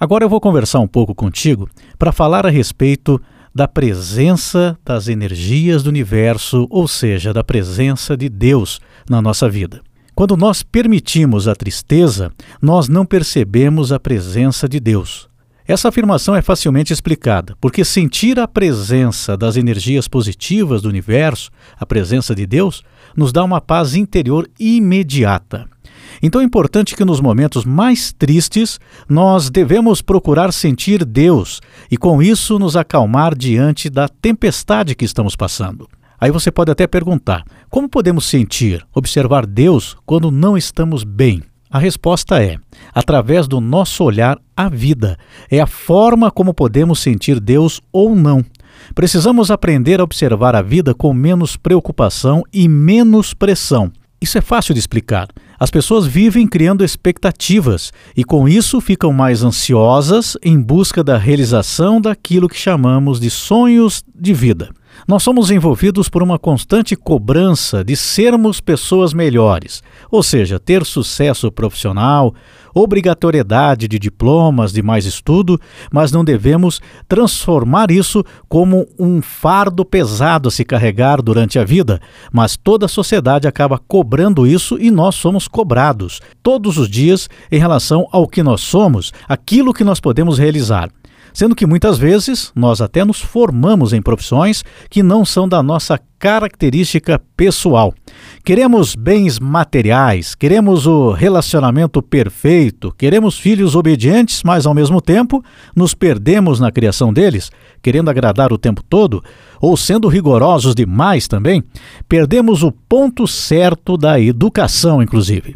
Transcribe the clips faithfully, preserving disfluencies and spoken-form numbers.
Agora eu vou conversar um pouco contigo para falar a respeito da presença das energias do universo, ou seja, da presença de Deus na nossa vida. Quando nós permitimos a tristeza, nós não percebemos a presença de Deus. Essa afirmação é facilmente explicada, porque sentir a presença das energias positivas do universo, a presença de Deus, nos dá uma paz interior imediata. Então é importante que nos momentos mais tristes nós devemos procurar sentir Deus e com isso nos acalmar diante da tempestade que estamos passando. Aí você pode até perguntar, como podemos sentir, observar Deus quando não estamos bem? A resposta é, através do nosso olhar à vida. É a forma como podemos sentir Deus ou não. Precisamos aprender a observar a vida com menos preocupação e menos pressão. Isso é fácil de explicar. As pessoas vivem criando expectativas e com isso ficam mais ansiosas em busca da realização daquilo que chamamos de sonhos de vida. Nós somos envolvidos por uma constante cobrança de sermos pessoas melhores, ou seja, ter sucesso profissional, obrigatoriedade de diplomas, de mais estudo, mas não devemos transformar isso como um fardo pesado a se carregar durante a vida, mas toda a sociedade acaba cobrando isso e nós somos cobrados todos os dias em relação ao que nós somos, aquilo que nós podemos realizar. Sendo que muitas vezes nós até nos formamos em profissões que não são da nossa característica pessoal. Queremos bens materiais, queremos o relacionamento perfeito, queremos filhos obedientes, mas ao mesmo tempo nos perdemos na criação deles, querendo agradar o tempo todo, ou sendo rigorosos demais também, perdemos o ponto certo da educação, inclusive.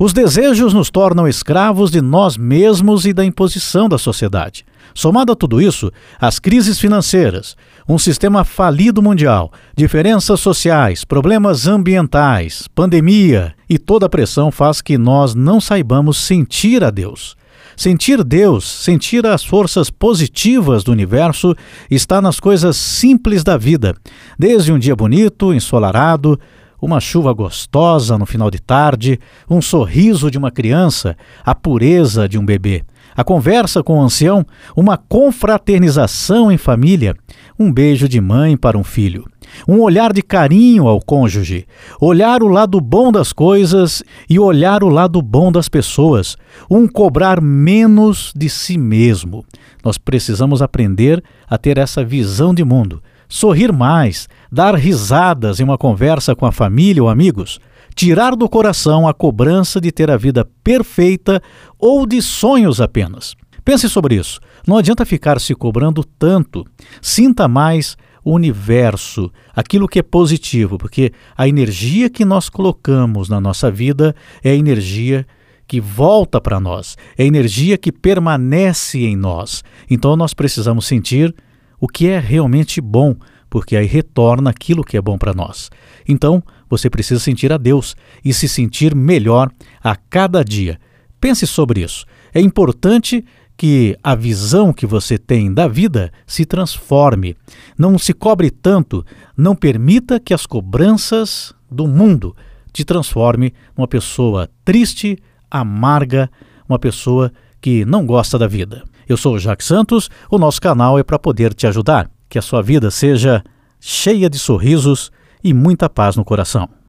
Os desejos nos tornam escravos de nós mesmos e da imposição da sociedade. Somado a tudo isso, as crises financeiras, um sistema falido mundial, diferenças sociais, problemas ambientais, pandemia e toda a pressão faz que nós não saibamos sentir a Deus. Sentir Deus, sentir as forças positivas do universo está nas coisas simples da vida, desde um dia bonito, ensolarado, uma chuva gostosa no final de tarde, um sorriso de uma criança, a pureza de um bebê, a conversa com o ancião, uma confraternização em família, um beijo de mãe para um filho, um olhar de carinho ao cônjuge, olhar o lado bom das coisas e olhar o lado bom das pessoas, um cobrar menos de si mesmo. Nós precisamos aprender a ter essa visão de mundo. Sorrir mais, dar risadas em uma conversa com a família ou amigos, tirar do coração a cobrança de ter a vida perfeita ou de sonhos apenas. Pense sobre isso. Não adianta ficar se cobrando tanto. Sinta mais o universo, aquilo que é positivo, porque a energia que nós colocamos na nossa vida é a energia que volta para nós, é a energia que permanece em nós. Então nós precisamos sentir o que é realmente bom, porque aí retorna aquilo que é bom para nós. Então, você precisa sentir a Deus e se sentir melhor a cada dia. Pense sobre isso. É importante que a visão que você tem da vida se transforme. Não se cobre tanto, não permita que as cobranças do mundo te transforme numa pessoa triste, amarga, uma pessoa que não gosta da vida. Eu sou o Jacques Santos, o nosso canal é para poder te ajudar. Que a sua vida seja cheia de sorrisos e muita paz no coração.